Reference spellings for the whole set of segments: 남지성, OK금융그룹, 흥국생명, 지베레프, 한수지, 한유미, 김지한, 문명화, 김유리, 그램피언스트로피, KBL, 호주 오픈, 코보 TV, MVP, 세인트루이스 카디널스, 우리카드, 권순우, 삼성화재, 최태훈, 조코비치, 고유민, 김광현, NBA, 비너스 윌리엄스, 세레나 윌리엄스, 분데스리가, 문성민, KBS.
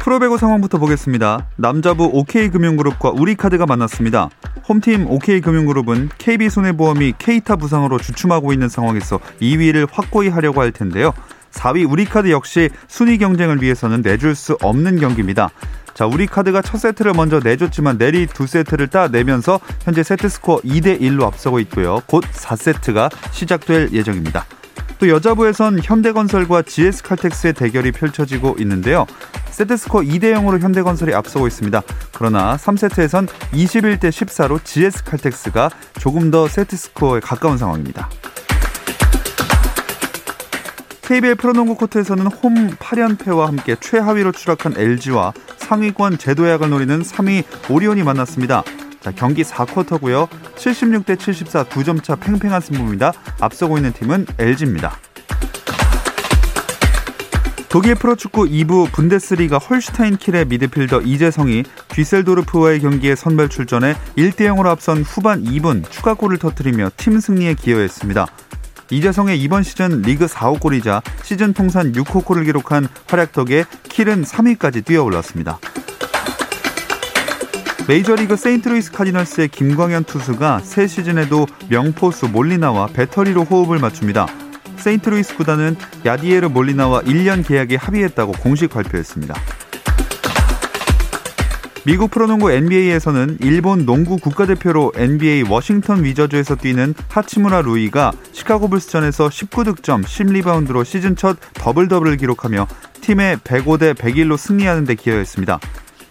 프로배구 상황부터 보겠습니다. 남자부 OK금융그룹과 우리카드가 만났습니다. 홈팀 OK금융그룹은 KB손해보험이 케이타 부상으로 주춤하고 있는 상황에서 2위를 확고히 하려고 할 텐데요. 4위 우리카드 역시 순위 경쟁을 위해서는 내줄 수 없는 경기입니다. 자, 우리카드가 첫 세트를 먼저 내줬지만 내리 두 세트를 따내면서 현재 세트스코어 2대1로 앞서고 있고요. 곧 4세트가 시작될 예정입니다. 또 여자부에선 현대건설과 GS칼텍스의 대결이 펼쳐지고 있는데요. 세트스코어 2대0으로 현대건설이 앞서고 있습니다. 그러나 3세트에선 21대14로 GS칼텍스가 조금 더 세트스코어에 가까운 상황입니다. KBL 프로농구 코트에서는 홈 8연패와 함께 최하위로 추락한 LG와 상위권 재도약을 노리는 3위 오리온이 만났습니다. 자, 경기 4쿼터고요. 76대 74, 2점차 팽팽한 승부입니다. 앞서고 있는 팀은 LG입니다. 독일 프로축구 2부 분데스리가 홀슈타인 킬의 미드필더 이재성이 뒤셀도르프와의 경기에 선발 출전해 1대0으로 앞선 후반 2분 추가골을 터뜨리며 팀 승리에 기여했습니다. 이재성의 이번 시즌 리그 4호 골이자 시즌 통산 6호 골을 기록한 활약 덕에 킬은 3위까지 뛰어올랐습니다. 메이저리그 세인트루이스 카디널스의 김광현 투수가 새 시즌에도 명포수 몰리나와 배터리로 호흡을 맞춥니다. 세인트루이스 구단은 야디에르 몰리나와 1년 계약에 합의했다고 공식 발표했습니다. 미국 프로농구 NBA에서는 일본 농구 국가대표로 NBA 워싱턴 위저즈에서 뛰는 하치무라 루이가 시카고 불스전에서 19득점 10리바운드로 시즌 첫 더블더블을 기록하며 팀의 105대 101로 승리하는 데 기여했습니다.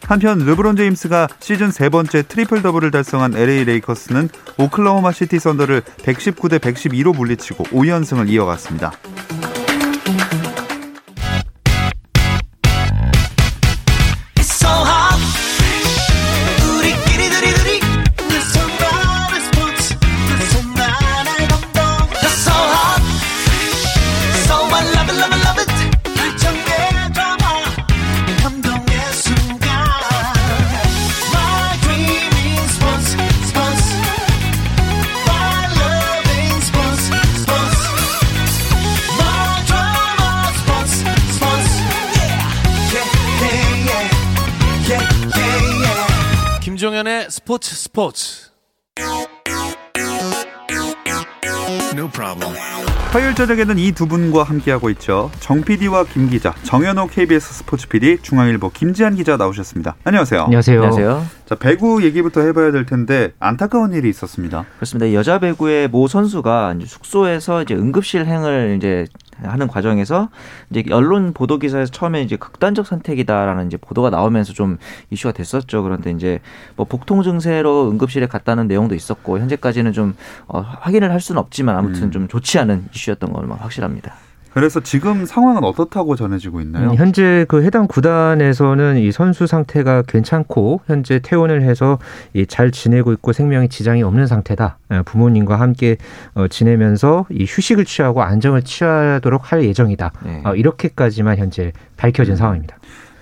한편 르브론 제임스가 시즌 세 번째 트리플더블을 달성한 LA 레이커스는 오클라호마 시티 선더를 119대 112로 물리치고 5연승을 이어갔습니다. 스포츠. No problem. 화요일 저녁에는 이 두 분과 함께하고 있죠. 정 PD와 김 기자, 정현호 KBS 스포츠 PD, 중앙일보 김지한 기자 나오셨습니다. 안녕하세요. 안녕하세요. 자, 배구 얘기부터 해봐야 될 텐데 안타까운 일이 있었습니다. 그렇습니다. 여자 배구의 모 선수가 이제 숙소에서 이제 응급실 행을 이제 하는 과정에서 이제 언론 보도 기사에서 처음에 이제 극단적 선택이다라는 이제 보도가 나오면서 좀 이슈가 됐었죠. 그런데 이제 뭐 복통 증세로 응급실에 갔다는 내용도 있었고 현재까지는 좀 확인을 할 수는 없지만 아무튼 좀 좋지 않은 이슈였던 건 확실합니다. 그래서 지금 상황은 어떻다고 전해지고 있나요? 현재 그 해당 구단에서는 이 선수 상태가 괜찮고 현재 퇴원을 해서 잘 지내고 있고 생명에 지장이 없는 상태다. 부모님과 함께 지내면서 이 휴식을 취하고 안정을 취하도록 할 예정이다. 네. 이렇게까지만 현재 밝혀진 상황입니다.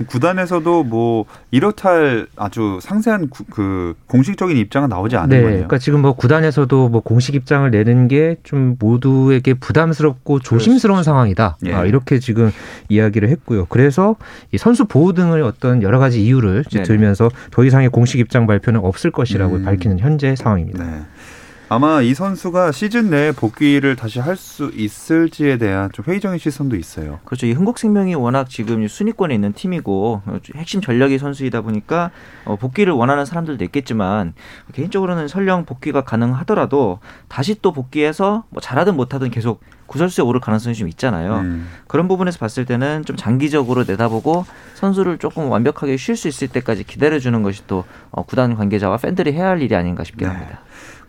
구단에서도 뭐 이렇다 할 아주 상세한 그 공식적인 입장은 나오지 않은 거예요. 그러니까 지금 뭐 구단에서도 뭐 공식 입장을 내는 게 좀 모두에게 부담스럽고 조심스러운 상황이다. 예. 이렇게 지금 이야기를 했고요. 그래서 이 선수 보호 등을 어떤 여러 가지 이유를 이제 들면서 더 이상의 공식 입장 발표는 없을 것이라고 밝히는 현재 상황입니다. 네. 아마 이 선수가 시즌 내에 복귀를 다시 할 수 있을지에 대한 좀 회의적인 시선도 있어요. 그렇죠. 이 흥국생명이 워낙 지금 순위권에 있는 팀이고 핵심 전력이 선수이다 보니까 복귀를 원하는 사람들도 있겠지만 개인적으로는 설령 복귀가 가능하더라도 다시 또 복귀해서 뭐 잘하든 못하든 계속 구설수에 오를 가능성이 좀 있잖아요. 그런 부분에서 봤을 때는 좀 장기적으로 내다보고 선수를 조금 완벽하게 쉴 수 있을 때까지 기다려주는 것이 또 구단 관계자와 팬들이 해야 할 일이 아닌가 싶긴 합니다.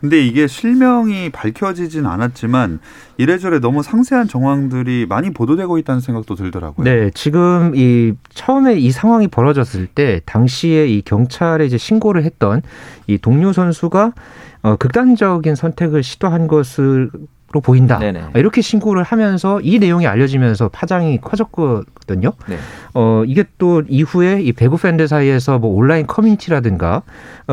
근데 이게 실명이 밝혀지진 않았지만 이래저래 너무 상세한 정황들이 많이 보도되고 있다는 생각도 들더라고요. 네, 지금 이 처음에 이 상황이 벌어졌을 때 당시에 이 경찰에 이제 신고를 했던 이 동료 선수가 극단적인 선택을 시도한 것을 보인다. 네네. 이렇게 신고를 하면서 이 내용이 알려지면서 파장이 커졌거든요. 네. 이게 또 이후에 이 배구 팬들 사이에서 뭐 온라인 커뮤니티라든가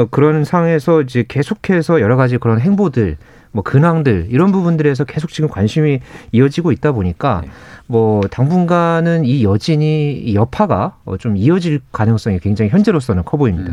그런 상황에서 이제 계속해서 여러 가지 그런 행보들, 뭐 근황들 이런 부분들에서 계속 지금 관심이 이어지고 있다 보니까 네. 뭐 당분간은 이 여진이 이 여파가 좀 이어질 가능성이 굉장히 현재로서는 커 보입니다.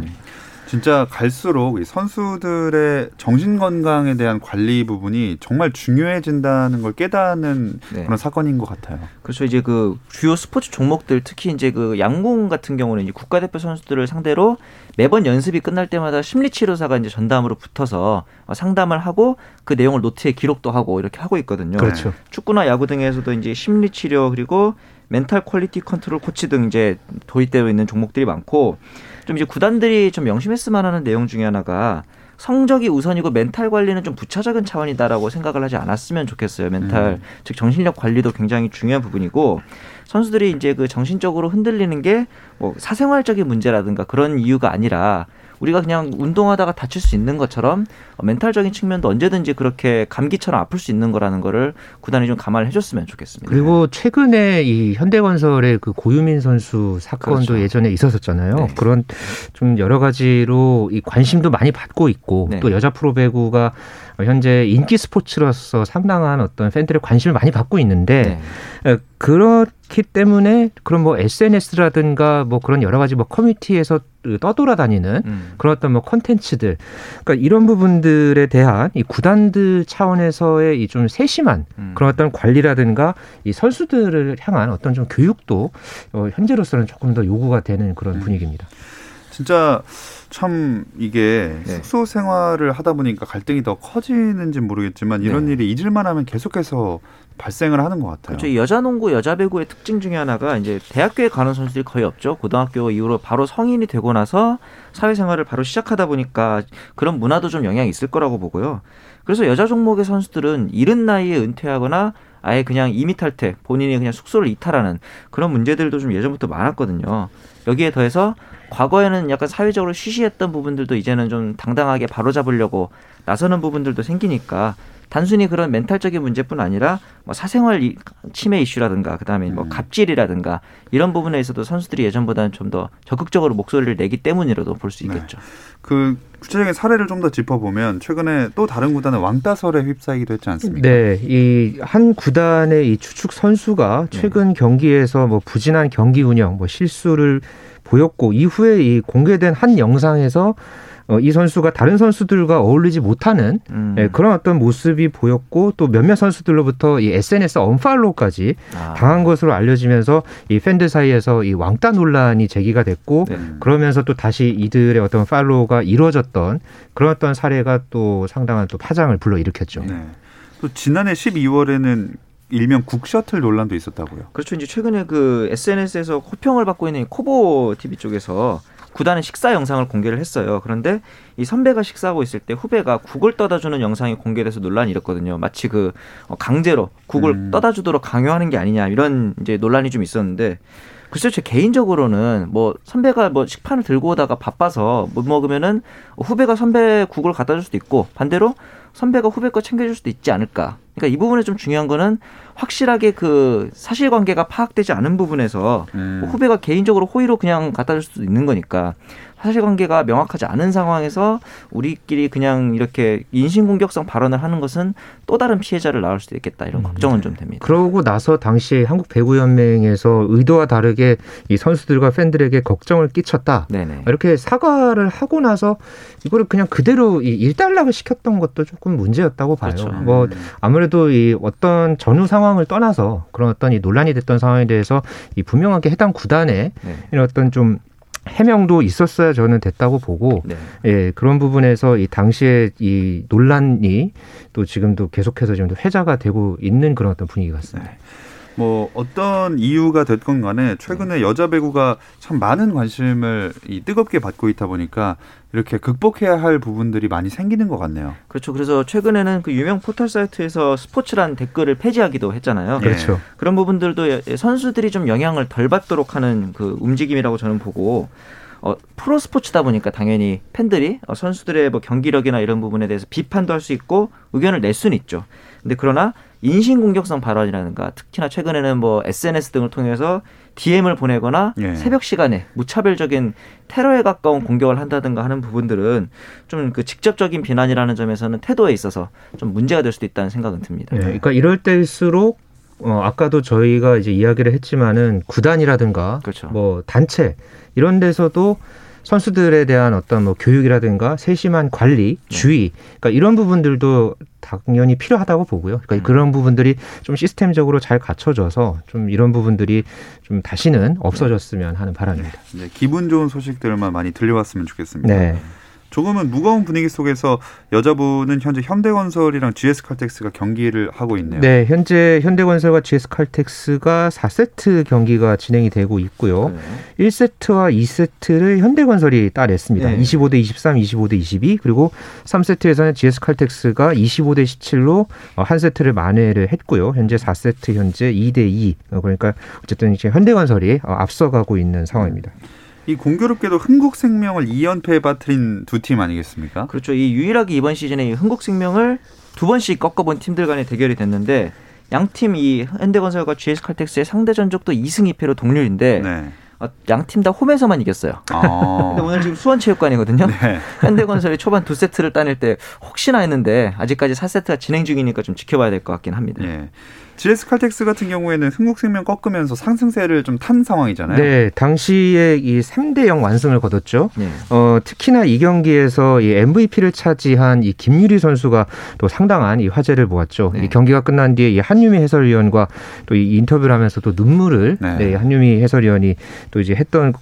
진짜 갈수록 선수들의 정신건강에 대한 관리 부분이 정말 중요해진다는 걸 깨닫는 네. 그런 사건인 것 같아요. 그렇죠. 이제 그 주요 스포츠 종목들 특히 이제 그 양궁 같은 경우는 이제 국가대표 선수들을 상대로 매번 연습이 끝날 때마다 심리치료사가 이제 전담으로 붙어서 상담을 하고 그 내용을 노트에 기록도 하고 이렇게 하고 있거든요. 그렇죠. 축구나 야구 등에서도 이제 심리치료 그리고 멘탈 퀄리티 컨트롤 코치 등 이제 도입되어 있는 종목들이 많고 좀 이제 구단들이 좀 명심했을 만한 내용 중에 하나가 성적이 우선이고 멘탈 관리는 좀 부차적인 차원이다라고 생각을 하지 않았으면 좋겠어요. 멘탈 즉 정신력 관리도 굉장히 중요한 부분이고 선수들이 이제 그 정신적으로 흔들리는 게 뭐 사생활적인 문제라든가 그런 이유가 아니라 우리가 그냥 운동하다가 다칠 수 있는 것처럼 멘탈적인 측면도 언제든지 그렇게 감기처럼 아플 수 있는 거라는 거를 구단이 좀 감안을 해줬으면 좋겠습니다. 그리고 최근에 이 현대건설의 그 고유민 선수 사건도 그렇죠. 예전에 있었었잖아요. 네. 그런 좀 여러 가지로 이 관심도 많이 받고 있고 네. 또 여자 프로배구가 현재 인기 스포츠로서 상당한 어떤 팬들의 관심을 많이 받고 있는데 네. 그렇기 때문에 그런 뭐 SNS라든가 뭐 그런 여러 가지 뭐 커뮤니티에서 떠돌아다니는 그런 어떤 뭐 콘텐츠들 그러니까 이런 부분들에 대한 이 구단들 차원에서의 이 좀 세심한 그런 어떤 관리라든가 이 선수들을 향한 어떤 좀 교육도 현재로서는 조금 더 요구가 되는 그런 분위기입니다. 진짜 참 이게 네. 숙소 생활을 하다 보니까 갈등이 더 커지는지는 모르겠지만 이런 네. 일이 잊을만 하면 계속해서 발생을 하는 것 같아요. 그렇죠. 여자 농구, 여자 배구의 특징 중에 하나가 이제 대학교에 가는 선수들이 거의 없죠. 고등학교 이후로 바로 성인이 되고 나서 사회생활을 바로 시작하다 보니까 그런 문화도 좀 영향이 있을 거라고 보고요. 그래서 여자 종목의 선수들은 이른 나이에 은퇴하거나 아예 그냥 임의 탈퇴, 본인이 그냥 숙소를 이탈하는 그런 문제들도 좀 예전부터 많았거든요. 여기에 더해서 과거에는 약간 사회적으로 쉬쉬했던 부분들도 이제는 좀 당당하게 바로잡으려고 나서는 부분들도 생기니까 단순히 그런 멘탈적인 문제뿐 아니라 뭐 사생활 침해 이슈라든가 그다음에 뭐 갑질이라든가 이런 부분에서도 선수들이 예전보다는 좀 더 적극적으로 목소리를 내기 때문이라도 볼 수 있겠죠. 네. 그 구체적인 사례를 좀 더 짚어보면 최근에 또 다른 구단은 왕따설에 휩싸이기도 했지 않습니까? 네, 이 한 구단의 이 주축 선수가 최근 경기에서 뭐 부진한 경기 운영, 뭐 실수를 보였고 이후에 이 공개된 한 영상에서 이 선수가 다른 선수들과 어울리지 못하는 그런 어떤 모습이 보였고 또 몇몇 선수들로부터 이 SNS 언팔로우까지 당한 것으로 알려지면서 이 팬들 사이에서 이 왕따 논란이 제기가 됐고 네. 그러면서 또 다시 이들의 어떤 팔로우가 이루어졌던 그런 어떤 사례가 또 상당한 또 파장을 불러일으켰죠. 네. 또 지난해 12월에는 일명 국셔틀 논란도 있었다고요. 그렇죠. 이제 최근에 그 SNS에서 호평을 받고 있는 코보 TV 쪽에서 구단의 식사 영상을 공개를 했어요. 그런데 이 선배가 식사하고 있을 때 후배가 국을 떠다주는 영상이 공개돼서 논란이 일었거든요. 마치 그 강제로 국을 떠다주도록 강요하는 게 아니냐 이런 이제 논란이 좀 있었는데 글쎄요, 제 개인적으로는 뭐 선배가 뭐 식판을 들고 오다가 바빠서 못 먹으면은 후배가 선배 국을 갖다 줄 수도 있고 반대로 선배가 후배 거 챙겨줄 수도 있지 않을까. 그러니까 이 부분에 좀 중요한 거는 확실하게 그 사실관계가 파악되지 않은 부분에서 뭐 후배가 개인적으로 호의로 그냥 갖다 줄 수도 있는 거니까 사실관계가 명확하지 않은 상황에서 우리끼리 그냥 이렇게 인신공격성 발언을 하는 것은 또 다른 피해자를 낳을 수도 있겠다 이런 걱정은 좀 됩니다. 그러고 나서 당시 한국배구연맹에서 의도와 다르게 이 선수들과 팬들에게 걱정을 끼쳤다. 네네. 이렇게 사과를 하고 나서 이거를 그냥 그대로 일단락을 시켰던 것도 조금 문제였다고 봐요. 그렇죠. 뭐 아무래도 이 어떤 전후 상황을 떠나서 그런 어떤 이 논란이 됐던 상황에 대해서 이 분명하게 해당 구단에 네. 이런 어떤 좀 해명도 있었어야 저는 됐다고 보고 네. 예, 그런 부분에서 이 당시에 이 논란이 또 지금도 계속해서 지금도 회자가 되고 있는 그런 어떤 분위기 같습니다. 네. 뭐 어떤 이유가 됐건 간에 최근에 여자 배구가 참 많은 관심을 뜨겁게 받고 있다 보니까 이렇게 극복해야 할 부분들이 많이 생기는 것 같네요. 그렇죠. 그래서 최근에는 그 유명 포털 사이트에서 스포츠란 댓글을 폐지하기도 했잖아요. 그렇죠. 네. 그런 부분들도 선수들이 좀 영향을 덜 받도록 하는 그 움직임이라고 저는 보고, 프로 스포츠다 보니까 당연히 팬들이 선수들의 뭐 경기력이나 이런 부분에 대해서 비판도 할 수 있고 의견을 낼 수는 있죠. 근데 그러나 인신공격성 발언이라든가 특히나 최근에는 뭐 SNS 등을 통해서 DM을 보내거나 예. 새벽 시간에 무차별적인 테러에 가까운 공격을 한다든가 하는 부분들은 좀 그 직접적인 비난이라는 점에서는 태도에 있어서 좀 문제가 될 수도 있다는 생각은 듭니다. 예. 그러니까 이럴 때일수록 아까도 저희가 이제 이야기를 했지만은 구단이라든가 그렇죠. 뭐 단체 이런 데서도 선수들에 대한 어떤 뭐 교육이라든가 세심한 관리, 주의, 그러니까 이런 부분들도 당연히 필요하다고 보고요. 그러니까 그런 부분들이 좀 시스템적으로 잘 갖춰져서 좀 이런 부분들이 좀 다시는 없어졌으면 하는 바람입니다. 네, 기분 좋은 소식들만 많이 들려왔으면 좋겠습니다. 네. 조금은 무거운 분위기 속에서 여자부는 현재 현대건설이랑 GS칼텍스가 경기를 하고 있네요. 네, 현재 현대건설과 GS칼텍스가 4세트 경기가 진행이 되고 있고요. 네. 1세트와 2세트를 현대건설이 따냈습니다. 네. 25대 23, 25대 22, 그리고 3세트에서는 GS칼텍스가 25대 17로 한 세트를 만회를 했고요. 현재 4세트 현재 2대 2. 그러니까 어쨌든 이제 현대건설이 앞서가고 있는 상황입니다. 이 공교롭게도 흥국생명을 2연패에 빠뜨린 두 팀 아니겠습니까? 그렇죠. 이 유일하게 이번 시즌에 이 흥국생명을 두 번씩 꺾어본 팀들 간의 대결이 됐는데 양팀 이 현대건설과 GS칼텍스의 상대 전적도 2승 2패로 동률인데 네. 양팀 다 홈에서만 이겼어요. 근데 오늘 지금 수원체육관이거든요. 네. 현대건설이 초반 두 세트를 따낼 때 혹시나 했는데 아직까지 4세트가 진행 중이니까 좀 지켜봐야 될 것 같긴 합니다. 네. GS칼텍스 같은 경우에는 흥국생명 꺾으면서 상승세를 좀 탄 상황이잖아요. 네, 당시에 이 3대0 완승을 거뒀죠. 네. 특히나 이 경기에서 이 MVP를 차지한 이 김유리 선수가 또 상당한 이 화제를 모았죠. 네. 이 경기가 끝난 뒤에 이 한유미 해설위원과 또 이 인터뷰를 하면서 또 눈물을 네. 네, 한유미 해설위원이 또 이제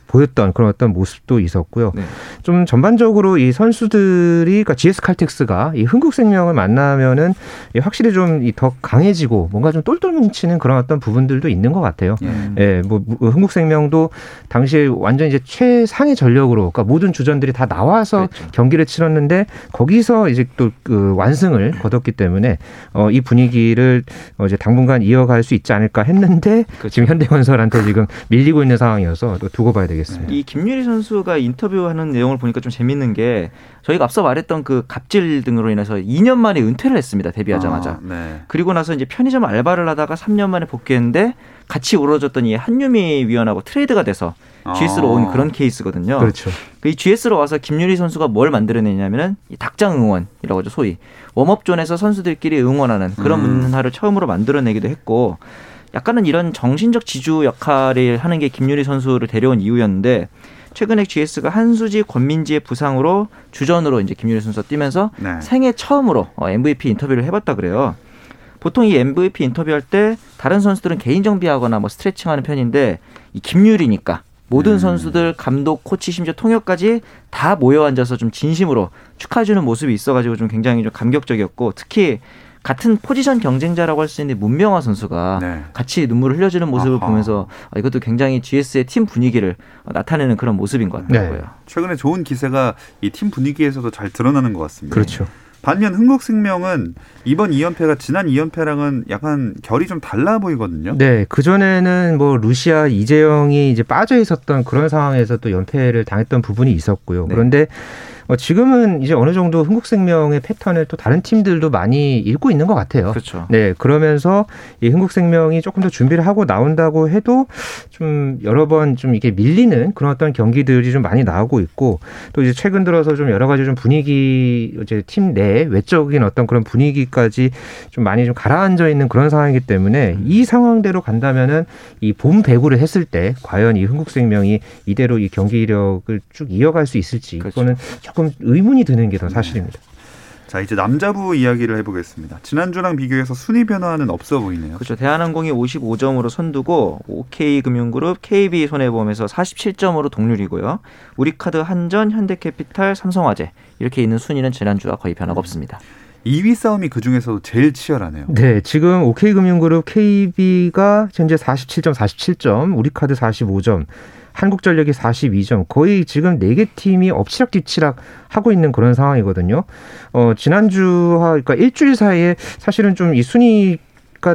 보였던 그런 어떤 모습도 있었고요. 네. 좀 전반적으로 이 선수들이 그러니까 GS칼텍스가 이 흥국생명을 만나면은 확실히 좀 더 강해지고 뭔가 좀 똘똘 뭉치는 그런 어떤 부분들도 있는 것 같아요. 예, 뭐 흥국생명도 당시에 완전 이제 최상의 전력으로, 그러니까 모든 주전들이 다 나와서 그렇죠. 경기를 치렀는데 거기서 이제 또 그 완승을 거뒀기 때문에 이 분위기를 이제 당분간 이어갈 수 있지 않을까 했는데 그렇죠. 지금 현대건설한테 지금 밀리고 있는 상황이어서 또 두고 봐야 되겠습니다. 이 김유리 선수가 인터뷰하는 내용을 보니까 좀 재밌는 게 저희가 앞서 말했던 그 갑질 등으로 인해서 2년 만에 은퇴를 했습니다. 데뷔하자마자. 네. 그리고 나서 이제 편의점 알바를 하다가 3년 만에 복귀했는데 같이 우러졌던 이 한유미 위원하고 트레이드가 돼서 GS로 온 그런 케이스거든요. 그렇죠. 이 GS로 와서 김유리 선수가 뭘 만들어내냐면은 이 닭장 응원이라고 하죠. 소위 웜업존에서 선수들끼리 응원하는 그런 문화를 처음으로 만들어내기도 했고 약간은 이런 정신적 지주 역할을 하는 게 김유리 선수를 데려온 이유였는데 최근에 GS가 한수지, 권민지의 부상으로 주전으로 이제 김유리 선수가 뛰면서 네. 생애 처음으로 MVP 인터뷰를 해봤다 그래요. 보통 이 MVP 인터뷰할 때 다른 선수들은 개인 정비하거나 뭐 스트레칭하는 편인데 이 김유리니까 모든 선수들, 감독, 코치, 심지어 통역까지 다 모여 앉아서 좀 진심으로 축하해주는 모습이 있어가지고 좀 굉장히 좀 감격적이었고 특히 같은 포지션 경쟁자라고 할 수 있는 문명화 선수가 네. 같이 눈물을 흘려주는 모습을 아하. 보면서 이것도 굉장히 GS의 팀 분위기를 나타내는 그런 모습인 것 같더라고요. 네. 최근에 좋은 기세가 이 팀 분위기에서도 잘 드러나는 것 같습니다. 그렇죠. 반면 흥국생명은 이번 2연패가 지난 2연패랑은 약간 결이 좀 달라 보이거든요. 네, 그 전에는 뭐 루시아 이재영이 이제 빠져 있었던 그런 상황에서 또 연패를 당했던 부분이 있었고요. 네. 그런데 지금은 이제 어느 정도 흥국생명의 패턴을 또 다른 팀들도 많이 읽고 있는 것 같아요. 그렇죠. 네, 그러면서 이 흥국생명이 조금 더 준비를 하고 나온다고 해도 좀 여러 번 좀 이렇게 밀리는 그런 어떤 경기들이 좀 많이 나오고 있고 또 이제 최근 들어서 좀 여러 가지 좀 분위기 이제 팀 내 외적인 어떤 그런 분위기까지 좀 많이 좀 가라앉아 있는 그런 상황이기 때문에 이 상황대로 간다면은 이 봄 배구를 했을 때 과연 이 흥국생명이 이대로 이 경기력을 쭉 이어갈 수 있을지 그렇죠. 이거는 조금 의문이 드는 게 더 사실입니다. 자, 이제 남자부 이야기를 해보겠습니다. 지난주랑 비교해서 순위 변화는 없어 보이네요. 그렇죠. 대한항공이 55점으로 선두고 OK금융그룹, KB손해보험에서 47점으로 동률이고요. 우리카드, 한전, 현대캐피탈, 삼성화재 이렇게 있는 순위는 지난주와 거의 변화가 없습니다. 2위 싸움이 그중에서도 제일 치열하네요. 네, 지금 OK금융그룹 KB가 현재 47점, 우리카드 45점, 한국전력이 42점, 거의 지금 4개 팀이 엎치락뒤치락 하고 있는 그런 상황이거든요. 지난주, 그러니까 일주일 사이에 사실은 좀 이 순위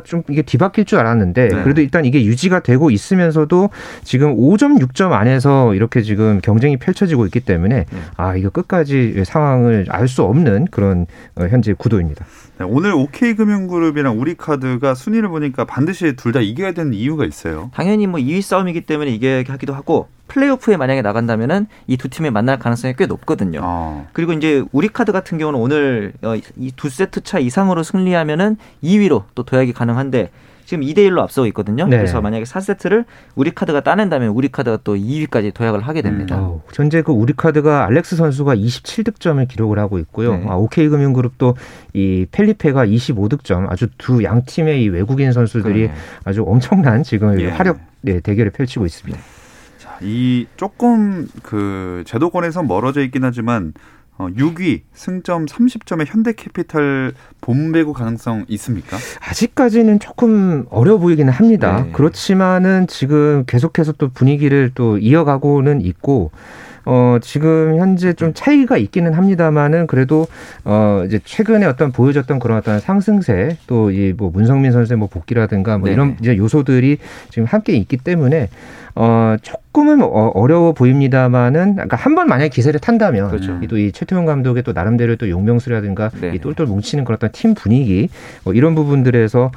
좀 이게 뒤바뀔 줄 알았는데 네. 그래도 일단 이게 유지가 되고 있으면서도 지금 5.6점 안에서 이렇게 지금 경쟁이 펼쳐지고 있기 때문에 아 이거 끝까지 상황을 알 수 없는 그런 현재 구도입니다. 네, 오늘 OK금융그룹이랑 우리카드가 순위를 보니까 반드시 둘 다 이겨야 되는 이유가 있어요. 당연히 뭐 2위 싸움이기 때문에 이겨야 하기도 하고 플레이오프에 만약에 나간다면은 이 두 팀이 만날 가능성이 꽤 높거든요. 그리고 이제 우리카드 같은 경우는 오늘 이 두 세트 차 이상으로 승리하면은 2위로 또 도약이 가능한데 지금 2대1로 앞서고 있거든요. 네. 그래서 만약에 4세트를 우리카드가 따낸다면 우리카드가 또 2위까지 도약을 하게 됩니다. 현재 그 우리카드가 알렉스 선수가 27득점을 기록을 하고 있고요. 네. OK금융그룹도 이 펠리페가 25득점. 아주 두 양 팀의 이 외국인 선수들이 그러네. 아주 엄청난 지금 예. 화력 대결을 펼치고 있습니다. 이 조금 그 제도권에서 멀어져 있긴 하지만 6위 승점 30점의 현대캐피탈 봄배구 가능성 있습니까? 아직까지는 조금 어려 보이기는 합니다. 네. 그렇지만은 지금 계속해서 또 분위기를 또 이어가고는 있고 지금 현재 좀 차이가 있기는 합니다만은 그래도 이제 최근에 어떤 보여줬던 그런 어떤 상승세 또 이 뭐 문성민 선수의 뭐 복귀라든가 뭐 네. 이런 이제 요소들이 지금 함께 있기 때문에 조금은 어려워 보입니다만은 그러니까 한 번 만약에 기세를 탄다면 그렇죠. 또 이 최태훈 감독의 또 나름대로 또 용병술이라든가 이 똘똘 뭉치는 그런 어떤 팀 분위기 이런 부분들에서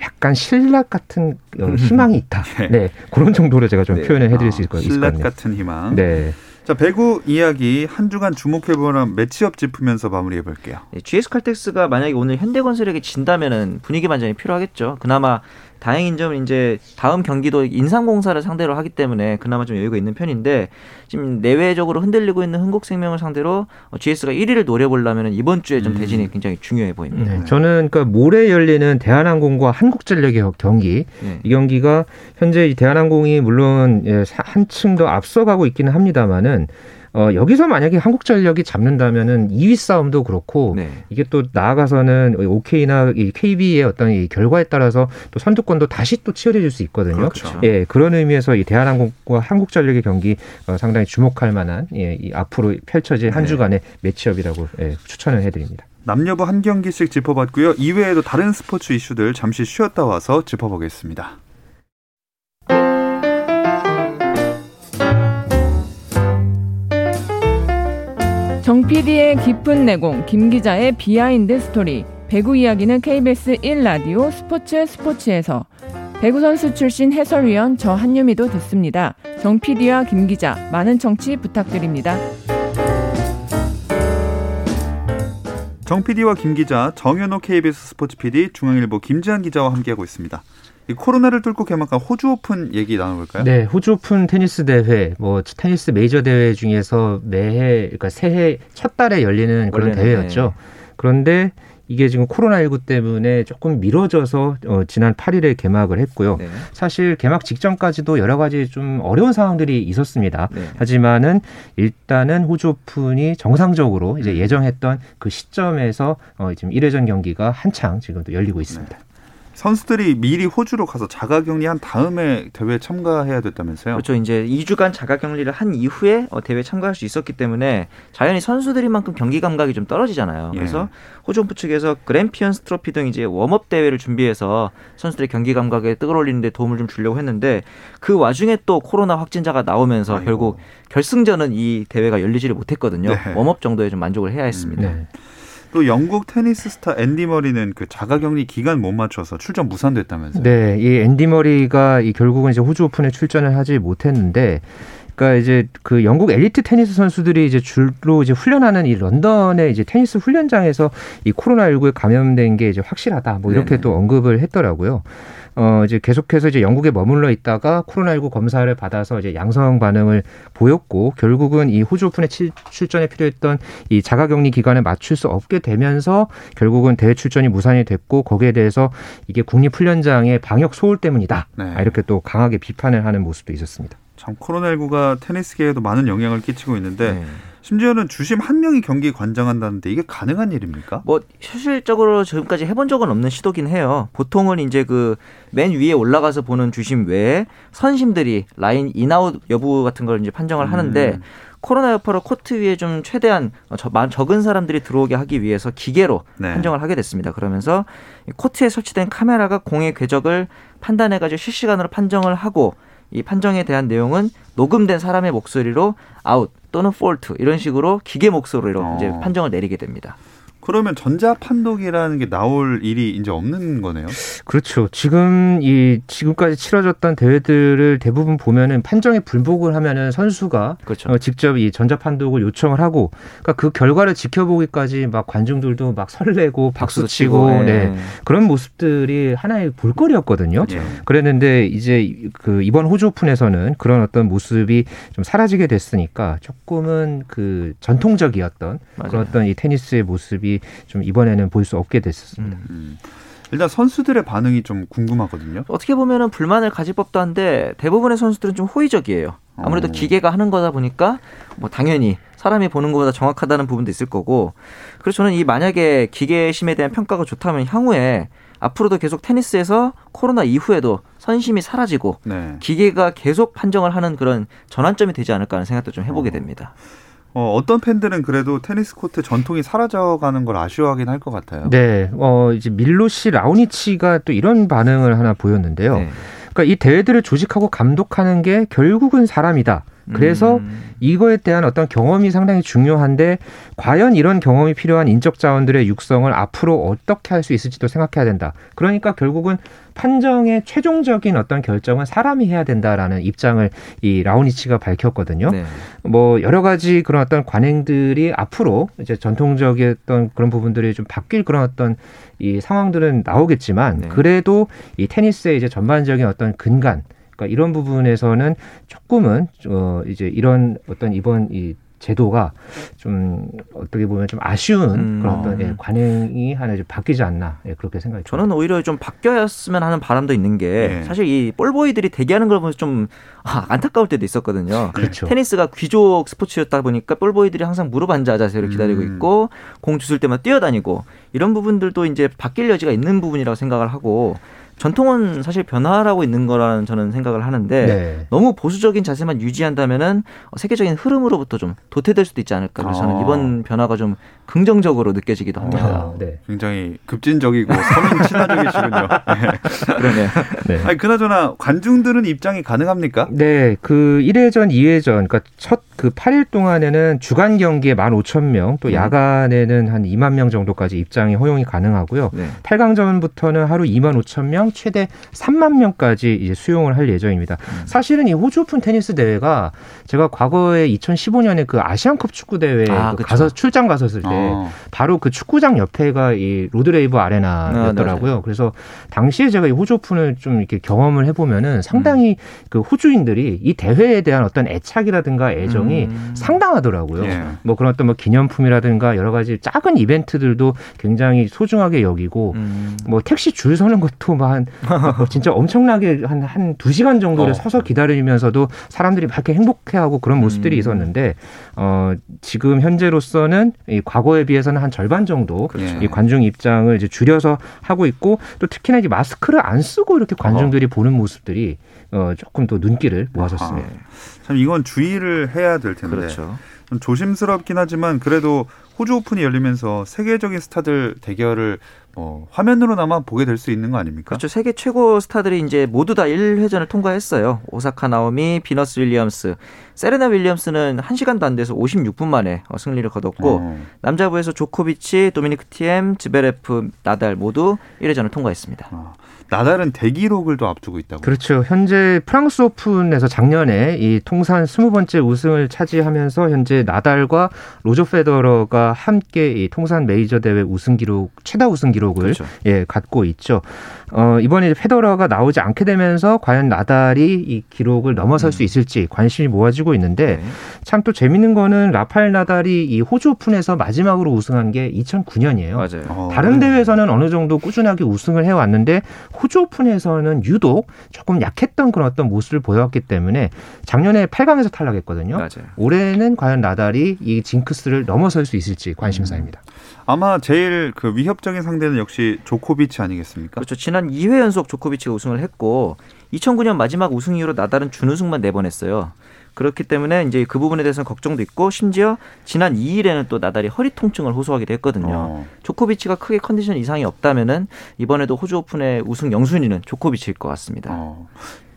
약간 신락 같은 희망이 있다. 네 그런 정도로 제가 좀 표현을 해드릴 수 있을 것 같아요. 신락 같은 희망. 네. 자, 배구 이야기 한 주간 주목해보는 매치업 짚으면서 마무리해볼게요. 네, GS칼텍스가 만약에 오늘 현대건설에게 진다면은 분위기 반전이 필요하겠죠. 그나마 다행인 점은 이제 다음 경기도 인삼공사를 상대로 하기 때문에 그나마 좀 여유가 있는 편인데 지금 내외적으로 흔들리고 있는 흥국생명을 상대로 GS가 1위를 노려보려면 이번 주에 좀 대진이 굉장히 중요해 보입니다. 네, 저는 그러니까 모레 열리는 대한항공과 한국전력의 경기 네. 이 경기가 현재 대한항공이 물론 한층 더 앞서가고 있기는 합니다만은 여기서 만약에 한국전력이 잡는다면은 2위 싸움도 그렇고 네. 이게 또 나아가서는 OK나 이 KB의 어떤 이 결과에 따라서 또 선두권도 다시 또 치열해질 수 있거든요. 그렇죠. 예, 그런 의미에서 이 대한항공과 한국전력의 경기 상당히 주목할 만한 이 앞으로 펼쳐질 한 주간의 매치업이라고 추천을 해드립니다. 남녀부 한 경기씩 짚어봤고요. 이외에도 다른 스포츠 이슈들 잠시 쉬었다 와서 짚어보겠습니다. 정 PD의 깊은 내공, 김 기자의 비하인드 스토리, 배구 이야기는 KBS 1라디오 스포츠에서 배구 선수 출신 해설위원 저 한유미도 듣습니다. 정 PD와 김 기자, 많은 청취 부탁드립니다. 정 PD와 김 기자, 정현호 KBS 스포츠 PD, 중앙일보 김지한 기자와 함께하고 있습니다. 코로나를 뚫고 개막한 호주 오픈 얘기 나눠볼까요? 네, 호주 오픈 테니스 대회, 뭐 테니스 메이저 대회 중에서 매해, 그러니까 새해 첫 달에 열리는 그런 대회였죠. 그런데 이게 지금 코로나19 때문에 조금 미뤄져서 지난 8일에 개막을 했고요. 네. 사실 개막 직전까지도 여러 가지 좀 어려운 상황들이 있었습니다. 네. 하지만은 일단은 호주 오픈이 정상적으로 이제 예정했던 그 시점에서 지금 1회전 경기가 한창 지금 또 열리고 있습니다. 네. 선수들이 미리 호주로 가서 자가격리한 다음에 대회에 참가해야 됐다면서요? 그렇죠. 이제 2주간 자가격리를 한 이후에 대회에 참가할 수 있었기 때문에 자연히 선수들이만큼 경기 감각이 좀 떨어지잖아요. 예. 그래서 호주 오픈 측에서 그램피언스트로피 등 이제 웜업 대회를 준비해서 선수들의 경기 감각에 뜨거 올리는 데 도움을 좀 주려고 했는데 그 와중에 또 코로나 확진자가 나오면서 아이고. 결국 결승전은 이 대회가 열리지를 못했거든요. 네. 웜업 정도에 좀 만족을 해야 했습니다. 네. 또 영국 테니스 스타 앤디 머리는 그 자가격리 기간 못 맞춰서 출전 무산됐다면서요? 네, 이 앤디 머리가 결국은 이제 호주 오픈에 출전을 하지 못했는데, 그러니까 이제 그 영국 엘리트 테니스 선수들이 이제 주로 이제 훈련하는 이 런던의 이제 테니스 훈련장에서 이 코로나19에 감염된 게 이제 확실하다, 뭐 이렇게 네네. 또 언급을 했더라고요. 이제 계속해서 이제 영국에 머물러 있다가 코로나19 검사를 받아서 이제 양성 반응을 보였고 결국은 이 호주 오픈에 출전에 필요했던 이 자가격리 기간에 맞출 수 없게 되면서 결국은 대회 출전이 무산이 됐고 거기에 대해서 이게 국립훈련장의 방역 소홀 때문이다. 네. 이렇게 또 강하게 비판을 하는 모습도 있었습니다. 참 코로나19가 테니스계에도 많은 영향을 끼치고 있는데 심지어는 주심 한 명이 경기 관장한다는데 이게 가능한 일입니까? 뭐 실질적으로 지금까지 해본 적은 없는 시도긴 해요. 보통은 이제 그 맨 위에 올라가서 보는 주심 외에 선심들이 라인 인아웃 여부 같은 걸 이제 판정을 하는데 코로나 여파로 코트 위에 좀 최대한 적은 사람들이 들어오게 하기 위해서 기계로 판정을 하게 됐습니다. 그러면서 코트에 설치된 카메라가 공의 궤적을 판단해가지고 실시간으로 판정을 하고 이 판정에 대한 내용은 녹음된 사람의 목소리로 아웃 또는 폴트 이런 식으로 기계 목소리로 이제 판정을 내리게 됩니다. 그러면 전자판독이라는 게 나올 일이 이제 없는 거네요. 그렇죠. 지금까지 치러졌던 대회들을 대부분 보면은 판정에 불복을 하면은 선수가 그렇죠. 직접 이 전자판독을 요청을 하고, 그러니까 그 결과를 지켜보기까지 막 관중들도 막 설레고 박수 치고 네. 그런 모습들이 하나의 볼거리였거든요. 예. 그랬는데 이제 그 이번 호주 오픈에서는 그런 어떤 모습이 좀 사라지게 됐으니까 조금은 그 전통적이었던 맞아요. 그런 어떤 이 테니스의 모습이 좀 이번에는 볼 수 없게 됐었습니다. 일단 선수들의 반응이 좀 궁금하거든요. 어떻게 보면은 불만을 가질 법도 한데 대부분의 선수들은 좀 호의적이에요. 아무래도 기계가 하는 거다 보니까 뭐 당연히 사람이 보는 것보다 정확하다는 부분도 있을 거고. 그래서 저는 이 만약에 기계심에 대한 평가가 좋다면 향후에 앞으로도 계속 테니스에서 코로나 이후에도 선심이 사라지고 네. 기계가 계속 판정을 하는 그런 전환점이 되지 않을까 하는 생각도 좀 해보게 됩니다. 어떤 팬들은 그래도 테니스 코트 전통이 사라져가는 걸 아쉬워하긴 할 것 같아요. 네, 이제 밀로시 라우니치가 또 이런 반응을 하나 보였는데요. 네. 그러니까 이 대회들을 조직하고 감독하는 게 결국은 사람이다. 그래서 이거에 대한 어떤 경험이 상당히 중요한데 과연 이런 경험이 필요한 인적 자원들의 육성을 앞으로 어떻게 할 수 있을지도 생각해야 된다. 그러니까 결국은 판정의 최종적인 어떤 결정은 사람이 해야 된다라는 입장을 이 라우니치가 밝혔거든요. 네. 뭐 여러 가지 그런 어떤 관행들이 앞으로 이제 전통적이었던 그런 부분들이 좀 바뀔 그런 어떤 이 상황들은 나오겠지만 네. 그래도 이 테니스의 이제 전반적인 어떤 근간 그러니까 이런 부분에서는 조금은 이제 이런 어떤 이번 이 제도가 좀 어떻게 보면 좀 아쉬운 그런 어떤 예, 관행이 하나 좀 바뀌지 않나 예, 그렇게 생각이 저는 듭니다. 오히려 좀 바뀌었으면 하는 바람도 있는 게 네. 사실 이 볼보이들이 대기하는 걸 보면서 좀 안타까울 때도 있었거든요. 그렇죠. 테니스가 귀족 스포츠였다 보니까 볼보이들이 항상 무릎 앉아 자세로 기다리고 있고 공 주술 때마다 뛰어다니고 이런 부분들도 이제 바뀔 여지가 있는 부분이라고 생각을 하고 전통은 사실 변화하고 있는 거라는 저는 생각을 하는데 네. 너무 보수적인 자세만 유지한다면은 세계적인 흐름으로부터 좀 도태될 수도 있지 않을까. 그래서 저는 이번 변화가 좀 긍정적으로 느껴지기도 합니다. 네. 굉장히 급진적이고 서민 친화적이시군요. 네. 그러네요. 네. 아니, 그나저나 관중들은 입장이 가능합니까? 네, 그 1회전, 2회전, 그러니까 첫 그 8일 동안에는 주간 경기에 15,000명, 또 야간에는 한 2만 명 정도까지 입장이 허용이 가능하고요. 네. 8강전부터는 하루 25,000명, 최대 3만 명까지 이제 수용을 할 예정입니다. 사실은 이 호주 오픈 테니스 대회가 제가 과거에 2015년에 그 아시안컵 축구 대회 가서 출장 갔었을 때 바로 그 축구장 옆에가 이 로드레이브 아레나였더라고요. 네. 그래서 당시에 제가 이 호주 오픈을 좀 이렇게 경험을 해보면은 상당히 그 호주인들이 이 대회에 대한 어떤 애착이라든가 애정이 상당하더라고요. 예. 뭐 그런 어떤 뭐 기념품이라든가 여러 가지 작은 이벤트들도 굉장히 소중하게 여기고 뭐 택시 줄 서는 것도 막 진짜 엄청나게 한 2시간 정도를 서서 기다리면서도 사람들이 막 이렇게 행복해하고 그런 모습들이 있었는데 지금 현재로서는 이 과거에 비해서는 한 절반 정도 그렇죠. 이 관중 입장을 이제 줄여서 하고 있고 또 특히나 이제 마스크를 안 쓰고 이렇게 관중들이 보는 모습들이 조금 더 눈길을 모았었습니다. 참 이건 주의를 해야 될 텐데 그렇죠. 좀 조심스럽긴 하지만 그래도 호주 오픈이 열리면서 세계적인 스타들 대결을 화면으로나마 보게 될 수 있는 거 아닙니까? 그렇죠. 세계 최고 스타들이 이제 모두 다 1회전을 통과했어요. 오사카 나오미, 비너스 윌리엄스, 세레나 윌리엄스는 1시간도 안 돼서 56분 만에 승리를 거뒀고 남자부에서 조코비치, 도미니크 TM, 지베레프, 나달 모두 1회전을 통과했습니다. 나달은 대기록을 또 앞두고 있다고요? 그렇죠. 현재 프랑스 오픈에서 작년에 이 통산 20번째 우승을 차지하면서 현재 나달과 로저 페더러가 함께 이 통산 메이저 대회 우승 기록 최다 우승 기록 기록을 그렇죠. 예, 갖고 있죠. 이번에 페더러가 나오지 않게 되면서 과연 나달이 이 기록을 넘어설 수 있을지 관심이 모아지고 있는데 참 또 재밌는 거는 라파엘 나달이 이 호주 오픈에서 마지막으로 우승한 게 2009년이에요. 맞아요. 다른 대회에서는 어느 정도 꾸준하게 우승을 해왔는데 호주 오픈에서는 유독 조금 약했던 그런 어떤 모습을 보여왔기 때문에 작년에 8강에서 탈락했거든요. 맞아요. 올해는 과연 나달이 이 징크스를 넘어설 수 있을지 관심사입니다. 아마 제일 그 위협적인 상대는 역시 조코비치 아니겠습니까? 그렇죠. 지난 2회 연속 조코비치가 우승을 했고 2009년 마지막 우승 이후로 나달은 준우승만 4번 했어요. 그렇기 때문에 이제 그 부분에 대해서는 걱정도 있고 심지어 지난 2일에는 또 나달이 허리 통증을 호소하기도 했거든요. 조코비치가 크게 컨디션 이상이 없다면은 이번에도 호주 오픈의 우승 영순위는 조코비치일 것 같습니다.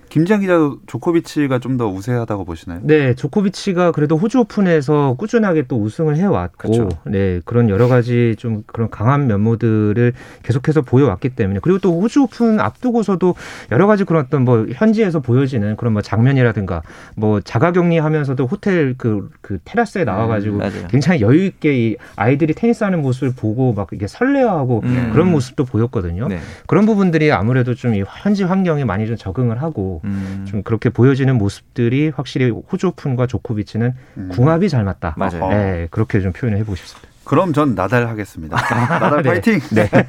김지한 기자도 조코비치가 좀 더 우세하다고 보시나요? 네, 조코비치가 그래도 호주 오픈에서 꾸준하게 또 우승을 해왔고, 그렇죠. 네 그런 여러 가지 좀 그런 강한 면모들을 계속해서 보여왔기 때문에 그리고 또 호주 오픈 앞두고서도 여러 가지 그런 어떤 뭐 현지에서 보여지는 그런 뭐 장면이라든가 뭐 자가격리하면서도 호텔 그 테라스에 나와가지고 굉장히 여유 있게 이 아이들이 테니스하는 모습을 보고 막 이게 설레어하고 그런 모습도 보였거든요. 네. 그런 부분들이 아무래도 좀 이 현지 환경에 많이 좀 적응을 하고. 좀 그렇게 보여지는 모습들이 확실히 호주 오픈과 조코비치는 궁합이 잘 맞다. 맞아요. 네, 그렇게 좀 표현을 해보고 싶습니다. 그럼 전 나달 하겠습니다. 나달 파이팅! 네. 네.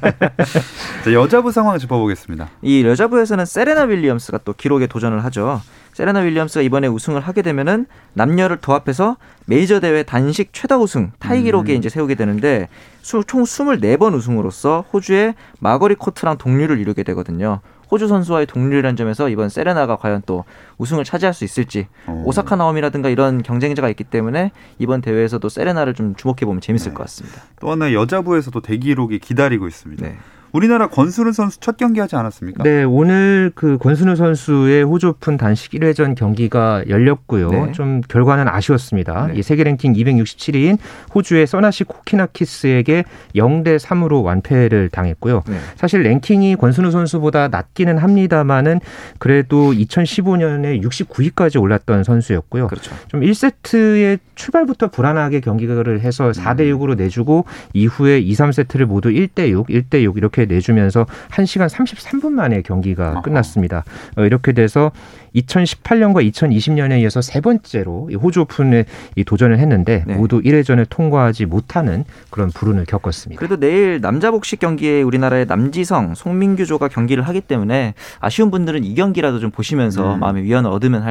자, 여자부 상황을 짚어보겠습니다. 이 여자부에서는 세레나 윌리엄스가 또 기록에 도전을 하죠. 세레나 윌리엄스가 이번에 우승을 하게 되면은 남녀를 도합해서 메이저 대회 단식 최다 우승 타이 기록에 이제 세우게 되는데 총 24번 우승으로써 호주의 마거리 코트랑 동률을 이루게 되거든요. 호주 선수와의 동률이라는 점에서 이번 세레나가 과연 또 우승을 차지할 수 있을지 오사카 나오미라든가 이런 경쟁자가 있기 때문에 이번 대회에서도 세레나를 좀 주목해보면 재밌을 것 같습니다. 또 하나 여자부에서도 대기록이 기다리고 있습니다. 네. 우리나라 권순우 선수 첫 경기 하지 않았습니까? 네, 오늘 그 권순우 선수의 호주 오픈 단식 1회전 경기가 열렸고요. 네. 좀 결과는 아쉬웠습니다. 네. 이 세계 랭킹 267위인 호주의 써나시 코키나키스에게 0-3으로 완패를 당했고요. 네. 사실 랭킹이 권순우 선수보다 낮기는 합니다만은 그래도 2015년에 69위까지 올랐던 선수였고요. 그렇죠. 좀 1세트의 출발부터 불안하게 경기를 해서 4-6으로 내주고 이후에 2, 3세트를 모두 1-6, 1-6 이렇게 내주면서 1시간 33분 만에 경기가 끝났습니다. 이렇게 돼서 2018년과 2020년에 이어서 세 번째로 이 호주 오픈에 도전을 했는데 네. 모두 1회전을 통과하지 못하는 그런 불운을 겪었습니다. 그래도 내일 남자 복식 경기에 우리나라의 남지성, 송민규조가 경기를 하기 때문에 아쉬운 분들은 이 경기라도 좀 보시면서 마음의 위안을 얻으면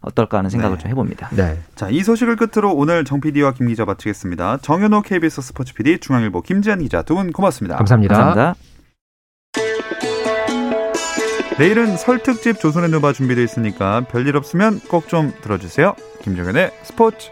어떨까 하는 생각을 좀 해봅니다. 네. 자, 이 소식을 끝으로 오늘 정 PD와 김 기자 마치겠습니다. 정현호 KBS 스포츠 PD, 중앙일보 김지한 기자 두 분 고맙습니다. 감사합니다. 감사합니다. 내일은 설 특집 조선의 누바 준비되어 있으니까 별일 없으면 꼭 좀 들어주세요. 김종현의 스포츠.